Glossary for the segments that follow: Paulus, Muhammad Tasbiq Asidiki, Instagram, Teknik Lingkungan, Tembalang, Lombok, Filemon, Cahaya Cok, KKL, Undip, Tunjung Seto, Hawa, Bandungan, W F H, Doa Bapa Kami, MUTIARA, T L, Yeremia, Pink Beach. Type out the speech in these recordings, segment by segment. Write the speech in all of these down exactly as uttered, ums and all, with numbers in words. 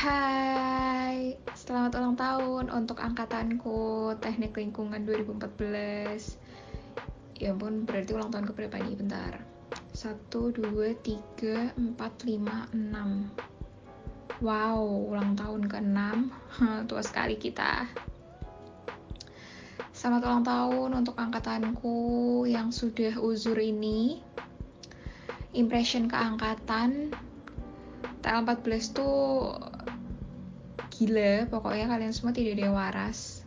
Hai, selamat ulang tahun untuk angkatanku Teknik Lingkungan dua ribu empat belas. Ya ampun, berarti ulang tahun keberapa nih? Bentar. satu, dua, tiga, empat, lima, enam. Wow, ulang tahun ke enam. Tua sekali kita. Selamat ulang tahun untuk angkatanku yang sudah uzur ini. Impression ke angkatan T L empat belas tuh gila, pokoknya kalian semua tidak ada yang waras.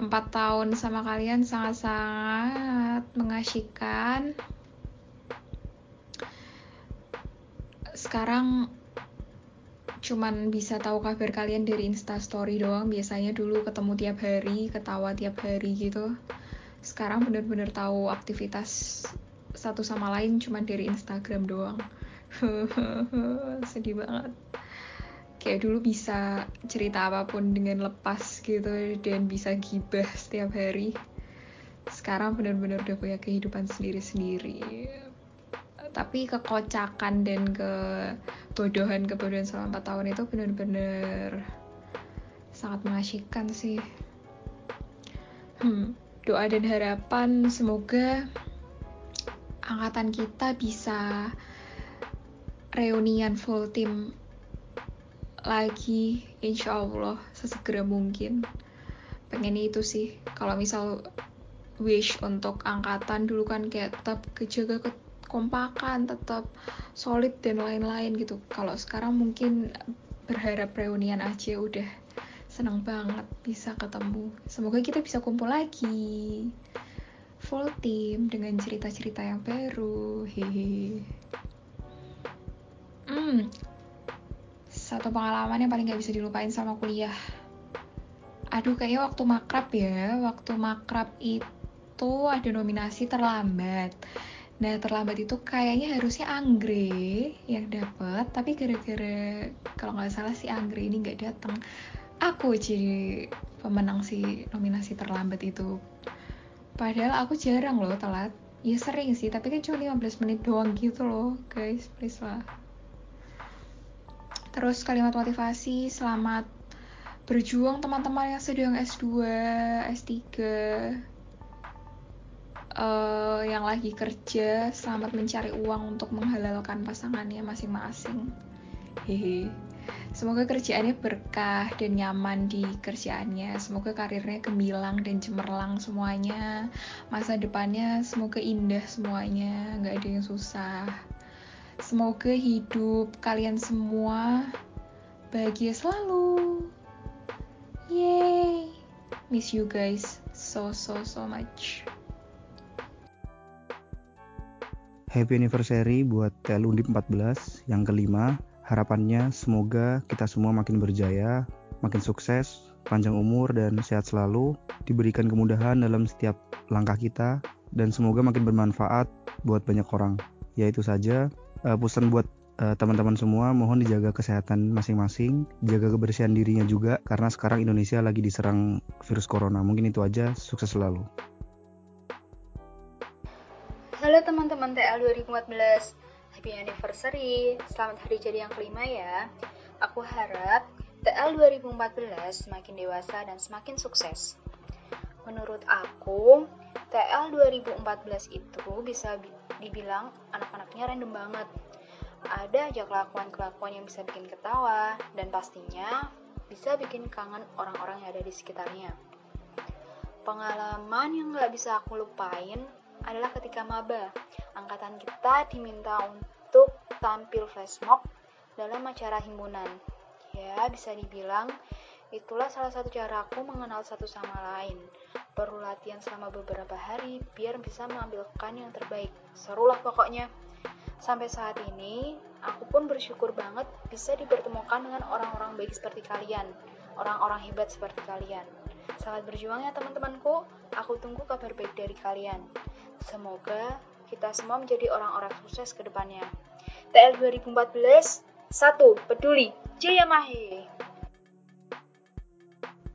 Empat tahun sama kalian sangat-sangat mengasyikan. Sekarang cuman bisa tahu kabar kalian dari Instastory doang. Biasanya dulu ketemu tiap hari, ketawa tiap hari gitu. Sekarang bener-bener tahu aktivitas satu sama lain cuman dari Instagram doang. Sedih banget. Kayak dulu bisa cerita apapun dengan lepas gitu, dan bisa gibah setiap hari. Sekarang benar-benar udah punya kehidupan sendiri-sendiri. Tapi kekocakan dan kebodohan-kebodohan selama empat tahun itu benar-benar sangat mengasyikan sih. Hmm, doa dan harapan semoga angkatan kita bisa reunian full team lagi, insyaallah sesegera mungkin. Pengen itu sih. Kalau misal wish untuk angkatan dulu kan kayak tetap kejaga kekompakan, tetap solid dan lain-lain gitu. Kalau sekarang mungkin berharap reunian aja udah seneng banget bisa ketemu. Semoga kita bisa kumpul lagi full team dengan cerita-cerita yang baru. Hehe. Hmm. Satu pengalaman yang paling gak bisa dilupain sama kuliah. Aduh, kayaknya waktu makrab ya. Waktu makrab itu ada nominasi terlambat. Nah, terlambat itu kayaknya harusnya Anggre yang dapat, tapi gara-gara kalau gak salah si Anggre ini gak datang, aku jadi pemenang si nominasi terlambat itu. Padahal aku jarang loh telat. Ya sering sih, tapi kan cuma lima belas menit doang gitu loh. Guys, please lah. Terus kalimat motivasi, selamat berjuang teman-teman yang sedang S dua, S tiga, uh, yang lagi kerja, selamat mencari uang untuk menghalalkan pasangannya masing-masing. Hehe. Semoga kerjaannya berkah dan nyaman di kerjaannya. Semoga karirnya gemilang dan cemerlang semuanya. Masa depannya semoga indah semuanya, nggak ada yang susah. Semoga hidup kalian semua bahagia selalu. Yay! Miss you guys so so so much. Happy anniversary buat T L Undip empat belas yang kelima. Harapannya semoga kita semua makin berjaya, makin sukses, panjang umur dan sehat selalu. Diberikan kemudahan dalam setiap langkah kita dan semoga makin bermanfaat buat banyak orang. Ya itu saja. Uh, pesan buat uh, teman-teman semua, mohon dijaga kesehatan masing-masing, jaga kebersihan dirinya juga, karena sekarang Indonesia lagi diserang virus corona. Mungkin itu aja, sukses selalu. Halo teman-teman T L dua ribu empat belas, happy anniversary, selamat hari jadi yang kelima ya. Aku harap T L dua ribu empat belas semakin dewasa dan semakin sukses. Menurut aku, T L dua ribu empat belas itu bisa dibilang anak-anaknya random banget. Ada aja kelakuan-kelakuan yang bisa bikin ketawa dan pastinya bisa bikin kangen orang-orang yang ada di sekitarnya. Pengalaman yang gak bisa aku lupain adalah ketika maba. Angkatan kita diminta untuk tampil flash mob dalam acara himpunan. Ya, bisa dibilang itulah salah satu cara aku mengenal satu sama lain. Perlu latihan selama beberapa hari biar bisa menampilkan yang terbaik. Serulah pokoknya. Sampai saat ini, aku pun bersyukur banget bisa dipertemukan dengan orang-orang baik seperti kalian. Orang-orang hebat seperti kalian. Selamat berjuang ya teman-temanku. Aku tunggu kabar baik dari kalian. Semoga kita semua menjadi orang-orang sukses ke depannya. T L dua ribu empat belas, satu, peduli, jaya mahe.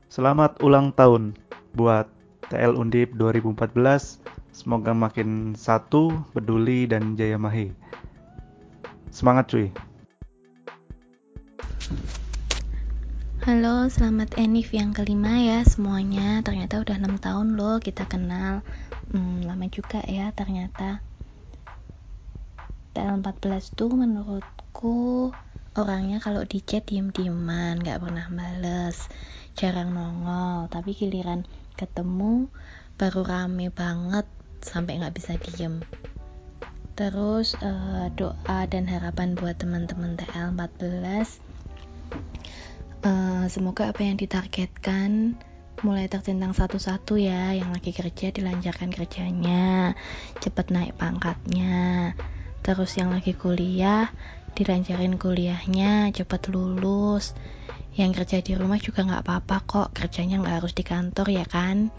Selamat ulang tahun buat T L Undip dua ribu empat belas, semoga makin satu, peduli, dan jaya mahe. Semangat cuy! Halo, selamat Enif yang kelima ya semuanya. Ternyata udah enam tahun loh kita kenal. hmm, Lama juga ya ternyata. T L empat belas tuh menurutku orangnya kalau di chat diem-dieman, gak pernah bales, jarang nongol. Tapi giliran ketemu baru rame banget sampai gak bisa diem. Terus uh, doa dan harapan buat teman-teman T L empat belas, Uh, semoga apa yang ditargetkan mulai tercentang satu-satu ya. Yang lagi kerja dilancarkan kerjanya, cepat naik pangkatnya. Terus yang lagi kuliah dilancarin kuliahnya, cepat lulus. Yang kerja di rumah juga gak apa-apa kok, kerjanya gak harus di kantor ya kan.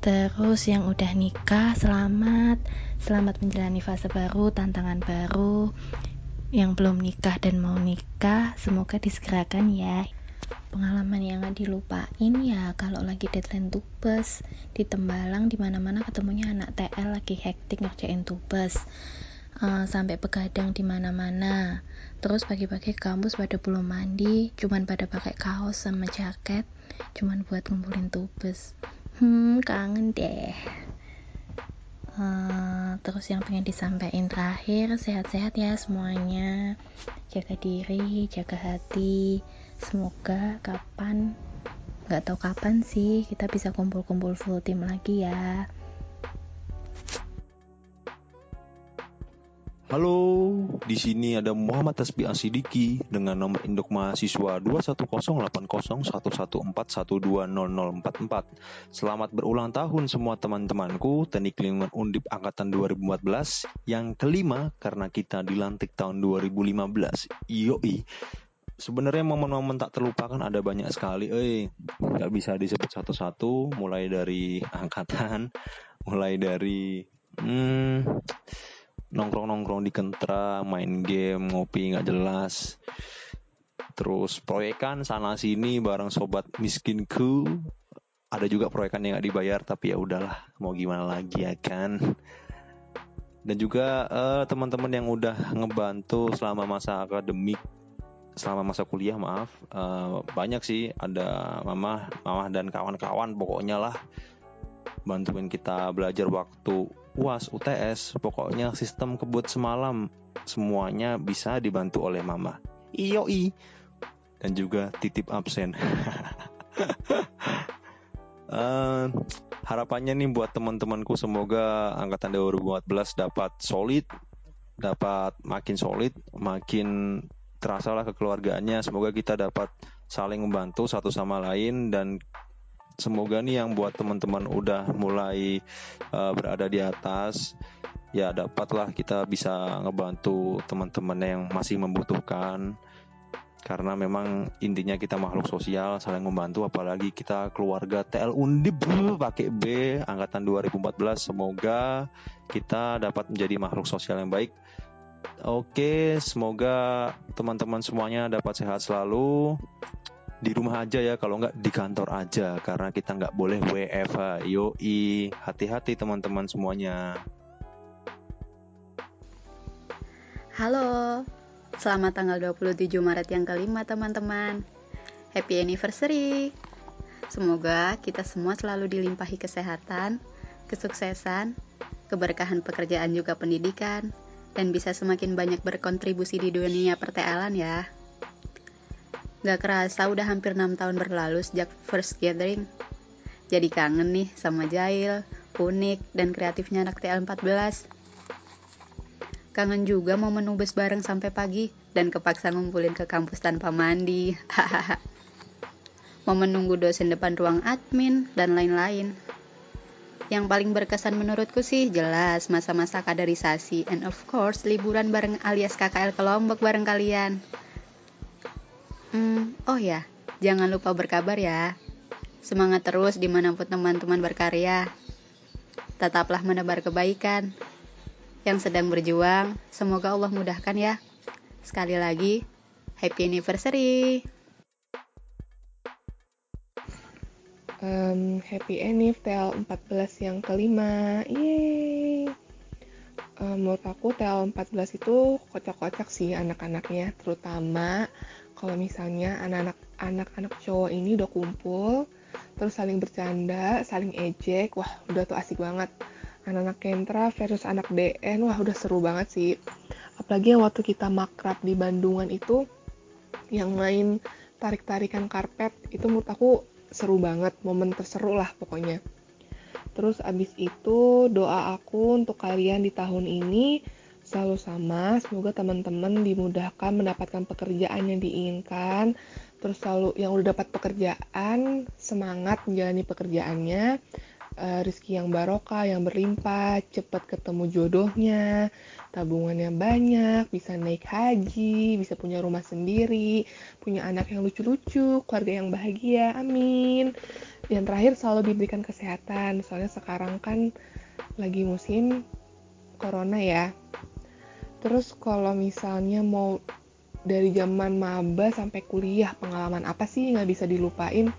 Terus yang udah nikah, selamat Selamat menjalani fase baru, tantangan baru. Yang belum nikah dan mau nikah, semoga disegerakan ya. Pengalaman yang gak dilupain ya, kalau lagi deadline tubes di Tembalang, dimana-mana ketemunya anak T L lagi hektik ngerjain tubes, uh, sampai begadang dimana-mana. Terus pagi-pagi kampus pada belum mandi, cuman pada pakai kaos sama jaket, cuman buat ngumpulin tubes. Hmm, kangen deh. Uh, terus yang pengen disampaikan terakhir, sehat-sehat ya semuanya, jaga diri, jaga hati. Semoga kapan, nggak tahu kapan sih, kita bisa kumpul-kumpul full team lagi ya. Halo, di sini ada Muhammad Tasbiq Asidiki dengan nomor induk mahasiswa dua satu nol delapan nol satu satu empat satu dua nol nol empat empat. Selamat berulang tahun semua teman-temanku Teknik Lingkungan Undip angkatan dua ribu empat belas yang kelima, karena kita dilantik tahun dua ribu lima belas. Yoi. Sebenarnya momen-momen tak terlupakan ada banyak sekali, eh nggak bisa disebut satu-satu. Mulai dari angkatan, mulai dari hmm, nongkrong-nongkrong di Kentra, main game, ngopi gak jelas, terus proyekan sana-sini bareng sobat miskinku. Ada juga proyekan yang gak dibayar, tapi ya udahlah, mau gimana lagi ya kan. Dan juga eh, teman-teman yang udah ngebantu selama masa akademik, selama masa kuliah maaf, eh, banyak sih, ada mama, mama dan kawan-kawan pokoknya lah, bantuin kita belajar waktu U A S, U T S, pokoknya sistem kebut semalam, semuanya bisa dibantu oleh mama. Iyoi. Dan juga titip absen. uh, harapannya nih buat teman-temanku, semoga angkatan dua ribu empat belas dapat solid, dapat makin solid, makin terasalah kekeluargaannya. Semoga kita dapat saling membantu satu sama lain, dan semoga nih yang buat teman-teman udah mulai uh, berada di atas, ya dapatlah kita bisa ngebantu teman-teman yang masih membutuhkan. Karena memang intinya kita makhluk sosial, saling membantu, apalagi kita keluarga T L Undip pakai B angkatan dua ribu empat belas. Semoga kita dapat menjadi makhluk sosial yang baik. Oke, semoga teman-teman semuanya dapat sehat selalu. Di rumah aja ya, kalau nggak di kantor aja, karena kita nggak boleh W F H. Yoi, hati-hati teman-teman semuanya. Halo, selamat tanggal dua puluh tujuh Maret yang kelima teman-teman. Happy anniversary. Semoga kita semua selalu dilimpahi kesehatan, kesuksesan, keberkahan pekerjaan juga pendidikan, dan bisa semakin banyak berkontribusi di dunia per-T L-an ya. Gak kerasa udah hampir enam tahun berlalu sejak first gathering. Jadi kangen nih sama jahil, unik, dan kreatifnya anak T L empat belas. Kangen juga mau menubes bareng sampai pagi, dan kepaksa ngumpulin ke kampus tanpa mandi. Mau menunggu dosen depan ruang admin, dan lain-lain. Yang paling berkesan menurutku sih jelas masa-masa kaderisasi, and of course liburan bareng alias K K L ke Lombok bareng kalian. Hmm, oh ya, jangan lupa berkabar ya. Semangat terus dimanapun teman-teman berkarya. Tetaplah menebar kebaikan. Yang sedang berjuang, semoga Allah mudahkan ya. Sekali lagi, happy anniversary. Um, happy Anniv T L empat belas yang kelima. Yeay. Um, menurut aku T L empat belas itu kocak-kocak sih anak-anaknya, terutama kalau misalnya anak-anak anak-anak cowok ini udah kumpul, terus saling bercanda, saling ejek, wah udah tuh asik banget. Anak-anak Kentra versus anak D N, wah udah seru banget sih. Apalagi waktu kita makrab di Bandungan itu, yang main tarik-tarikan karpet, itu menurut aku seru banget, momen terseru lah pokoknya. Terus abis itu doa aku untuk kalian di tahun ini selalu sama, semoga teman-teman dimudahkan mendapatkan pekerjaan yang diinginkan, terus selalu yang udah dapat pekerjaan semangat menjalani pekerjaannya, uh, rezeki yang barokah, yang berlimpah, cepat ketemu jodohnya, tabungannya banyak, bisa naik haji, bisa punya rumah sendiri, punya anak yang lucu-lucu, keluarga yang bahagia, amin. Yang terakhir selalu diberikan kesehatan, soalnya sekarang kan lagi musim corona ya. Terus kalau misalnya mau dari zaman maba sampai kuliah, pengalaman apa sih yang gak bisa dilupain?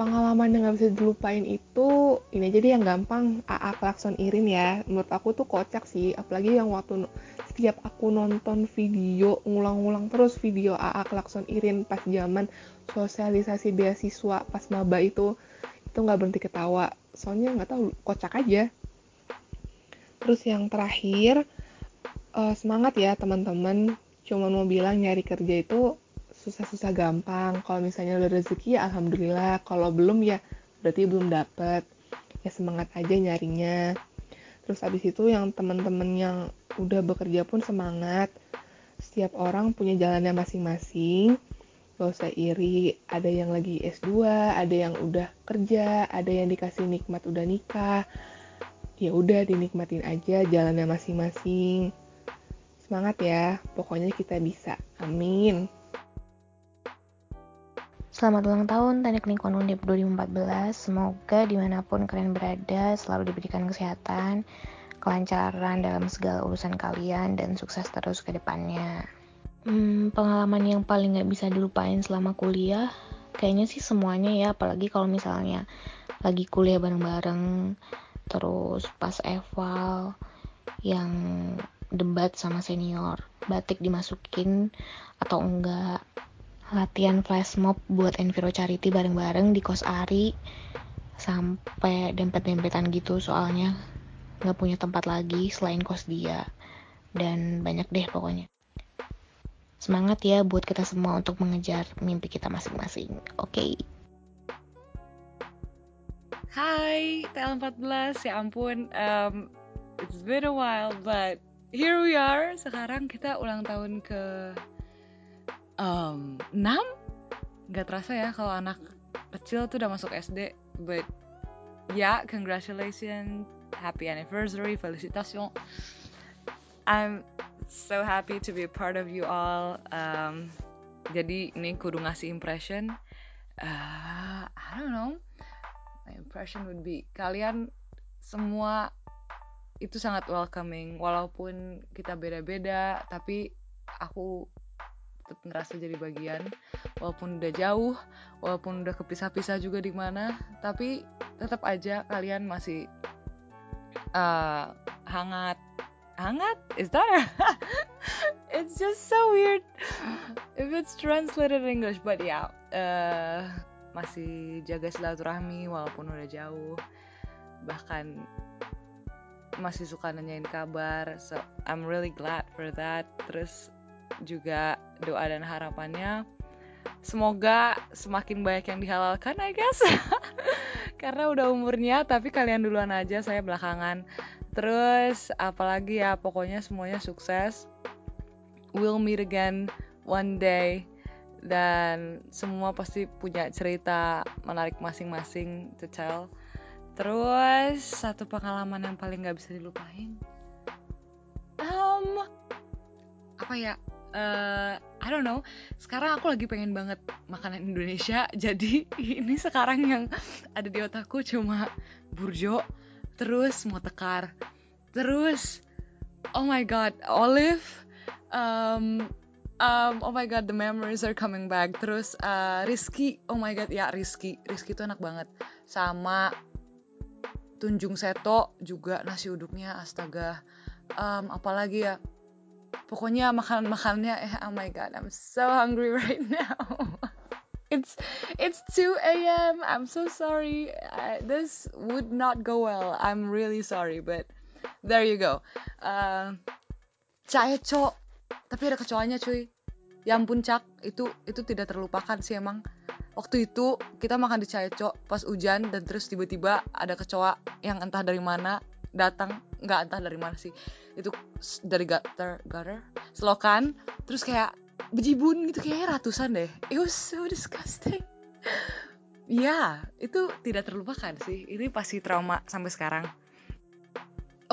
Pengalaman yang gak bisa dilupain itu, ini aja deh yang gampang, A A Klakson Irin ya. Menurut aku tuh kocak sih, apalagi yang waktu setiap aku nonton video, ngulang-ngulang terus video A A Klakson Irin pas zaman sosialisasi beasiswa pas maba itu, itu gak berhenti ketawa, soalnya gak tahu kocak aja. Terus yang terakhir, Uh, semangat ya teman-teman. Cuma mau bilang nyari kerja itu susah-susah gampang. Kalau misalnya udah rezeki ya alhamdulillah, kalau belum ya berarti belum dapet. Ya semangat aja nyarinya. Terus abis itu yang teman-teman yang udah bekerja pun semangat. Setiap orang punya jalannya masing-masing, gak usah iri. Ada yang lagi S dua, ada yang udah kerja, ada yang dikasih nikmat udah nikah. Ya udah dinikmatin aja jalannya masing-masing. Semangat ya, pokoknya kita bisa. Amin. Selamat ulang tahun Teknik Lingkungan Undip dua ribu empat belas. Semoga dimanapun kalian berada selalu diberikan kesehatan, kelancaran dalam segala urusan kalian, dan sukses terus ke depannya. Hmm, pengalaman yang paling gak bisa dilupain selama kuliah, kayaknya sih semuanya ya, apalagi kalau misalnya lagi kuliah bareng-bareng, terus pas eval, yang debat sama senior, batik dimasukin atau enggak, latihan flash mob buat Enviro Charity bareng-bareng di kos Ari sampai dempet-dempetan gitu, soalnya gak punya tempat lagi selain kos dia, dan banyak deh pokoknya. Semangat ya buat kita semua untuk mengejar mimpi kita masing-masing, oke? Okay? Hai, T L empat belas, ya ampun, um, it's been a while, but here we are, sekarang kita ulang tahun ke um, enam. Gak terasa ya kalau anak kecil tuh udah masuk S D. But yeah, congratulations, happy anniversary, felicitation. I'm so happy to be a part of you all. um, Jadi ini kudu ngasih impression. uh, I don't know, my impression would be kalian semua itu sangat welcoming, walaupun kita beda-beda, tapi aku tetap ngerasa jadi bagian, walaupun udah jauh, walaupun udah kepisah-pisah juga di mana, tapi tetap aja kalian masih uh, hangat, hangat. Is that? It's just so weird if it's translated in English, but yeah, uh, masih jaga silaturahmi walaupun udah jauh, bahkan masih suka nanyain kabar, so I'm really glad for that. Terus juga doa dan harapannya semoga semakin banyak yang dihalalkan, I guess. Karena udah umurnya, tapi kalian duluan aja, saya belakangan. Terus apalagi ya, pokoknya semuanya sukses. We'll meet again one day, dan semua pasti punya cerita menarik masing-masing to tell. Terus, satu pengalaman yang paling gak bisa dilupain, um, apa ya, uh, I don't know. Sekarang aku lagi pengen banget makanan Indonesia, jadi ini sekarang yang ada di otakku cuma burjo, terus motekar, terus, oh my god, olive, um, um, oh my god, the memories are coming back. Terus, uh, Rizky, oh my god, ya Rizky, Rizky tuh enak banget. Sama Tunjung Seto juga nasi uduknya astaga. Um, apalagi ya, Pokoknya makanan-makanannya, eh, oh my god, I'm so hungry right now. It's it's two a.m. I'm so sorry. I, this would not go well. I'm really sorry, but there you go. Uh, cahaya cok, tapi ada kecoanya cuy. Ya ampun cak, itu itu tidak terlupakan sih emang. Waktu itu kita makan di cahaya cok pas hujan dan terus tiba-tiba ada kecoa yang entah dari mana datang, nggak entah dari mana sih. Itu dari gutter, gutter, selokan, terus kayak bejibun gitu, kayaknya ratusan deh. It was so disgusting. Ya, yeah, itu tidak terlupakan sih. Ini pasti trauma sampai sekarang.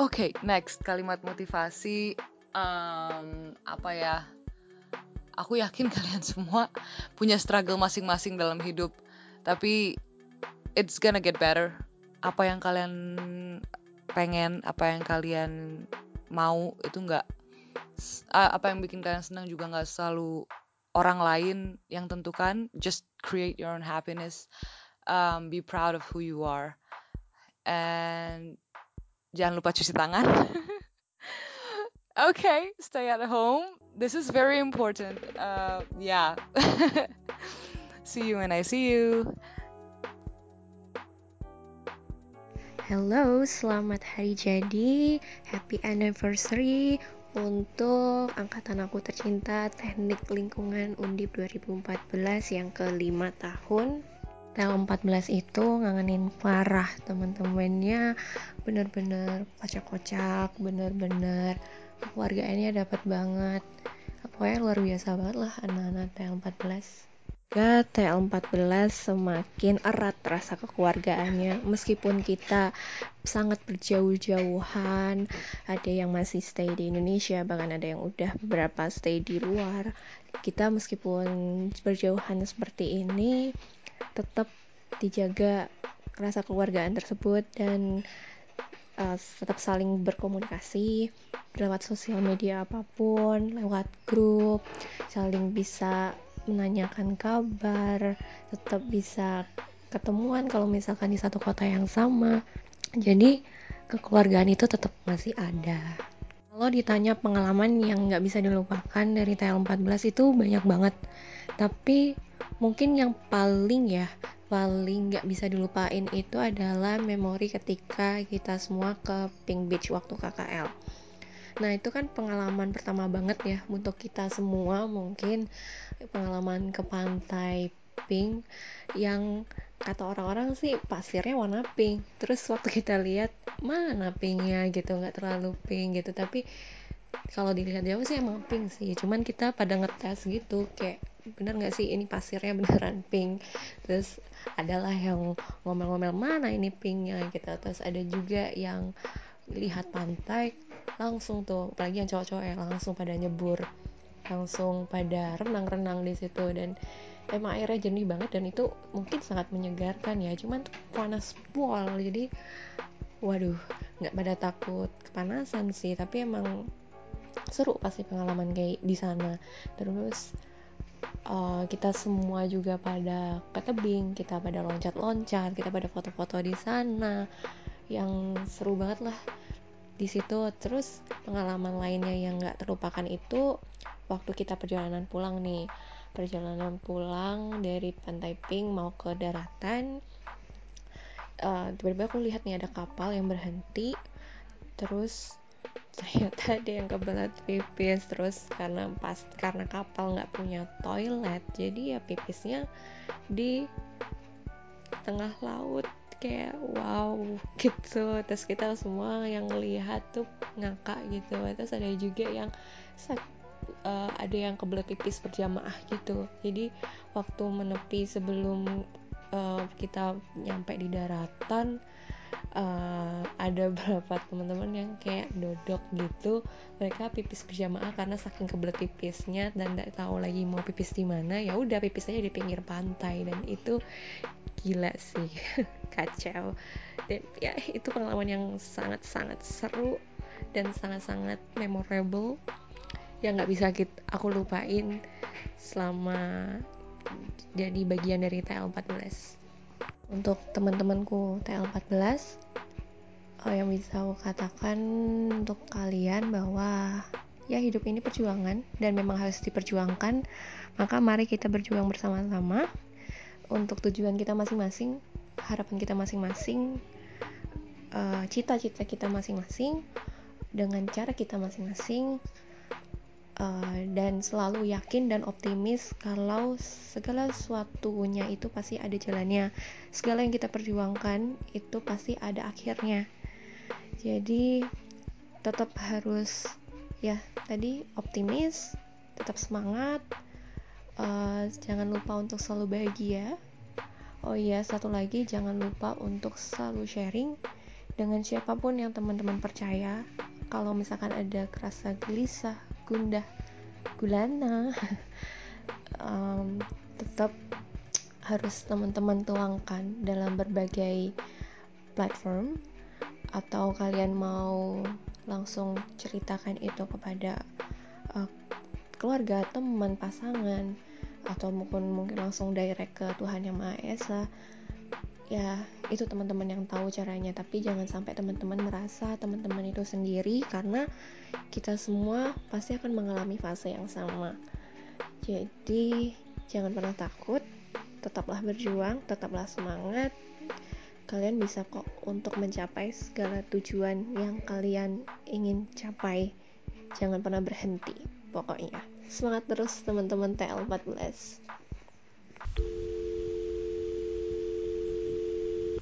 Oke, okay, next kalimat motivasi. Um, apa ya? Aku yakin kalian semua punya struggle masing-masing dalam hidup. Tapi it's gonna get better. Apa yang kalian pengen, apa yang kalian mau itu nggak, apa yang bikin kalian senang juga nggak selalu orang lain yang tentukan. Just create your own happiness. Um, be proud of who you are. And jangan lupa cuci tangan. Okay, stay at home. This is very important. Uh, yeah. See you when I see you. Hello, selamat hari jadi. Happy anniversary untuk angkatan aku tercinta Teknik Lingkungan Undip dua ribu empat belas yang kelima tahun. T L empat belas itu ngangenin parah, teman-temannya bener-bener kocak-kocak, bener-bener keluarganya dapat banget. Pokoknya luar biasa banget lah anak-anak T L empat belas. Ya, T L empat belas semakin erat rasa kekeluargaannya, meskipun kita sangat berjauh-jauhan, ada yang masih stay di Indonesia, bahkan ada yang udah beberapa stay di luar. Kita meskipun berjauhan seperti ini, tetap dijaga rasa kekeluargaan tersebut dan uh, tetap saling berkomunikasi lewat sosial media apapun, lewat grup, saling bisa menanyakan kabar, tetap bisa ketemuan kalau misalkan di satu kota yang sama. Jadi kekeluargaan itu tetap masih ada. Kalau ditanya pengalaman yang nggak bisa dilupakan dari T L empat belas itu banyak banget, tapi mungkin yang paling ya paling nggak bisa dilupain itu adalah memori ketika kita semua ke Pink Beach waktu K K L. Nah, itu kan pengalaman pertama banget ya untuk kita semua, mungkin pengalaman ke pantai pink yang kata orang-orang sih pasirnya warna pink. Terus waktu kita lihat mana pinknya gitu, nggak terlalu pink gitu, tapi kalau dilihat jauh sih emang pink sih. Cuman kita pada ngetes gitu kayak bener nggak sih ini pasirnya beneran pink. Terus adalah yang ngomel-ngomel mana ini pinknya gitu. Terus ada juga yang lihat pantai langsung tuh, apalagi yang cowok-cowok ya, langsung pada nyebur, langsung pada renang-renang di situ, dan emang airnya jernih banget dan itu mungkin sangat menyegarkan ya. Cuman panas pol, jadi waduh, nggak pada takut kepanasan sih, tapi emang seru pasti pengalaman kayak di sana. Terus uh, kita semua juga pada ke tebing, kita pada loncat-loncat, kita pada foto-foto di sana, yang seru banget lah di situ. Terus pengalaman lainnya yang nggak terlupakan itu waktu kita perjalanan pulang nih, perjalanan pulang dari Pantai Pink mau ke daratan. Uh, tiba-tiba aku lihat nih ada kapal yang berhenti, terus ternyata ada yang kebelet pipis. Terus karena pas karena kapal nggak punya toilet, jadi ya pipisnya di tengah laut. Kayak wow gitu. Terus kita semua yang lihat tuh ngakak gitu. Terus ada juga yang uh, ada yang kebelet pipis berjamaah gitu. Jadi waktu menepi sebelum uh, kita nyampe di daratan, uh, ada beberapa teman-teman yang kayak dodok gitu. Mereka pipis berjamaah karena saking kebelet pipisnya dan nggak tahu lagi mau pipis di mana. Ya udah pipis aja di pinggir pantai, dan itu gila sih, kacau. Dan ya itu pengalaman yang sangat-sangat seru dan sangat-sangat memorable yang nggak bisa kita, aku lupain selama jadi bagian dari T L empat belas. Untuk teman-temanku T L empat belas, oh yang bisa aku katakan untuk kalian bahwa ya hidup ini perjuangan dan memang harus diperjuangkan, maka mari kita berjuang bersama-sama untuk tujuan kita masing-masing, harapan kita masing-masing, uh, cita-cita kita masing-masing, dengan cara kita masing-masing, uh, dan selalu yakin dan optimis kalau segala sesuatunya itu pasti ada jalannya, segala yang kita perjuangkan itu pasti ada akhirnya. Jadi tetap harus ya tadi optimis, tetap semangat, uh, jangan lupa untuk selalu bahagia. Oh iya, satu lagi, jangan lupa untuk selalu sharing dengan siapapun yang teman-teman percaya. Kalau misalkan ada kerasa gelisah, gundah, gulana, um, tetap harus teman-teman tuangkan dalam berbagai platform, atau kalian mau langsung ceritakan itu kepada uh, keluarga, teman, pasangan, atau mungkin mungkin langsung direct ke Tuhan Yang Maha Esa. Ya, itu teman-teman yang tahu caranya, tapi jangan sampai teman-teman merasa teman-teman itu sendiri, karena kita semua pasti akan mengalami fase yang sama. Jadi, jangan pernah takut, tetaplah berjuang, tetaplah semangat. Kalian bisa kok untuk mencapai segala tujuan yang kalian ingin capai. Jangan pernah berhenti, pokoknya. Semangat terus teman-teman T L empat belas.